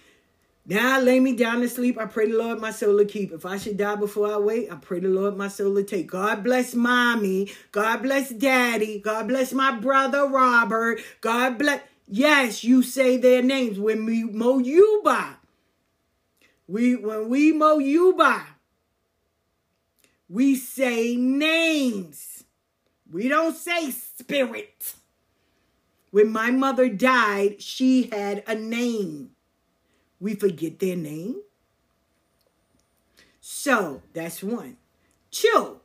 now I lay me down to sleep. I pray the Lord my soul to keep. If I should die before I wake, I pray the Lord my soul to take. God bless mommy. God bless daddy. God bless my brother, Robert. God bless. Yes, you say their names. When we mow you by, we, when we mow you by, we say names. We don't say spirit. When my mother died, she had a name. We forget their name. So that's one. Two,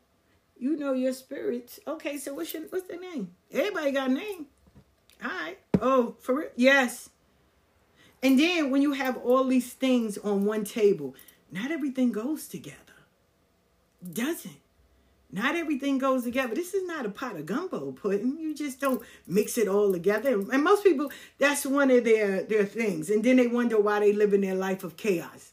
you know your spirits. Okay, so what's your, what's their name? Everybody got a name. All right. Oh, for real? Yes. And then when you have all these things on one table, not everything goes together. It doesn't. Not everything goes together. This is not a pot of gumbo pudding. You just don't mix it all together. And most people, that's one of their, their things. And then they wonder why they live in their life of chaos.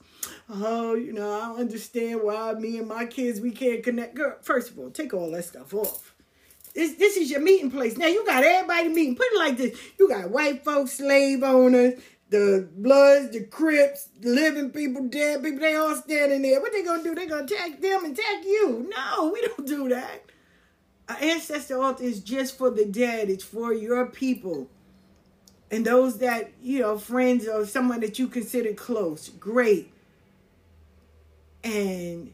Oh, you know, I don't understand why me and my kids, we can't connect. Girl, first of all, take all that stuff off. This, this is your meeting place. Now, you got everybody meeting. Put it like this. You got white folks, slave owners, the Bloods, the Crips, living people, dead people, they all standing there. What they going to do? They going to attack them and attack you. No, we don't do that. Our ancestor altar is just for the dead. It's for your people. And those that, you know, friends or someone that you consider close. Great. And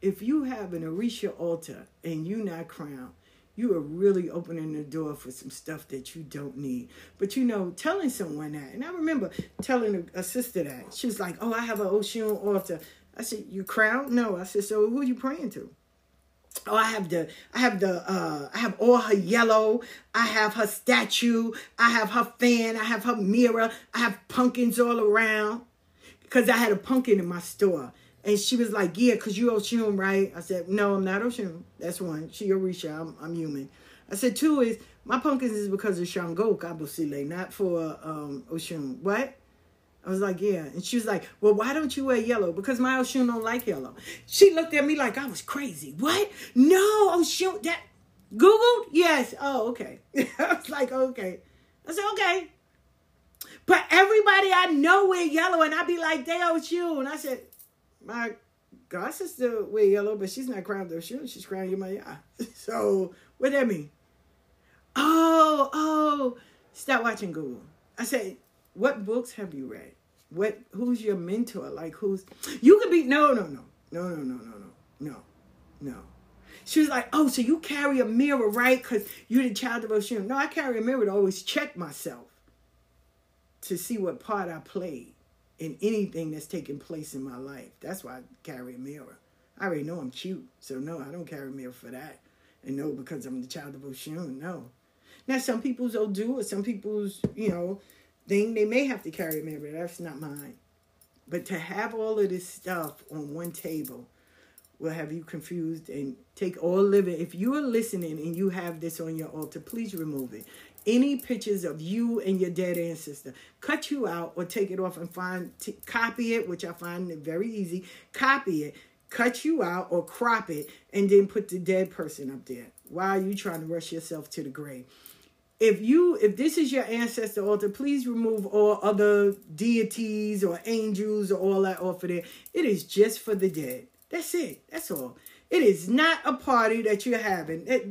if you have an Orisha altar and you not crowned, you are really opening the door for some stuff that you don't need. But, you know, telling someone that. And I remember telling a sister that. She was like, oh, I have an Oshun altar. I said, you crown? No. I said, so who are you praying to? Oh, I have the, I have the, uh, I have all her yellow. I have her statue. I have her fan. I have her mirror. I have pumpkins all around. Because I had a pumpkin in my store. And she was like, yeah, because you Oshun, right? I said, no, I'm not Oshun. That's one. She Orisha. I'm, I'm human. I said, two is, my pumpkins is because of Shango, Kabusile, not for um, Oshun. What? I was like, yeah. And she was like, well, why don't you wear yellow? Because my Oshun don't like yellow. She looked at me like I was crazy. What? No, Oshun. That Googled? Yes. Oh, okay. I was like, okay. I said, okay. But everybody I know wear yellow. And I be like, they Oshun. And I said, my god sister wear yellow, but she's not crowned Oshun. She's crowned Yemaya. So what that mean? Oh, oh, stop watching Google. I said, what books have you read? What? Who's your mentor? Like who's? You could be no, no, no, no, no, no, no, no, no. She was like, oh, so you carry a mirror, right? Because you're the child of Oshun. No, I carry a mirror to always check myself to see what part I played in anything that's taking place in my life. That's why I carry a mirror. I already know I'm cute. So no, I don't carry a mirror for that. And no, because I'm the child of Oshun, no. Now some people's Odu or some people's, you know, thing, they may have to carry a mirror. That's not mine. But to have all of this stuff on one table will have you confused and take all living. If you are listening and you have this on your altar, please remove it. Any pictures of you and your dead ancestor, cut you out or take it off and find, t- copy it, which I find very easy. Copy it, cut you out or crop it, and then put the dead person up there. Why are you trying to rush yourself to the grave? If you, if this is your ancestor altar, please remove all other deities or angels or all that off of there. It is just for the dead. That's it. That's all. It is not a party that you're having. It,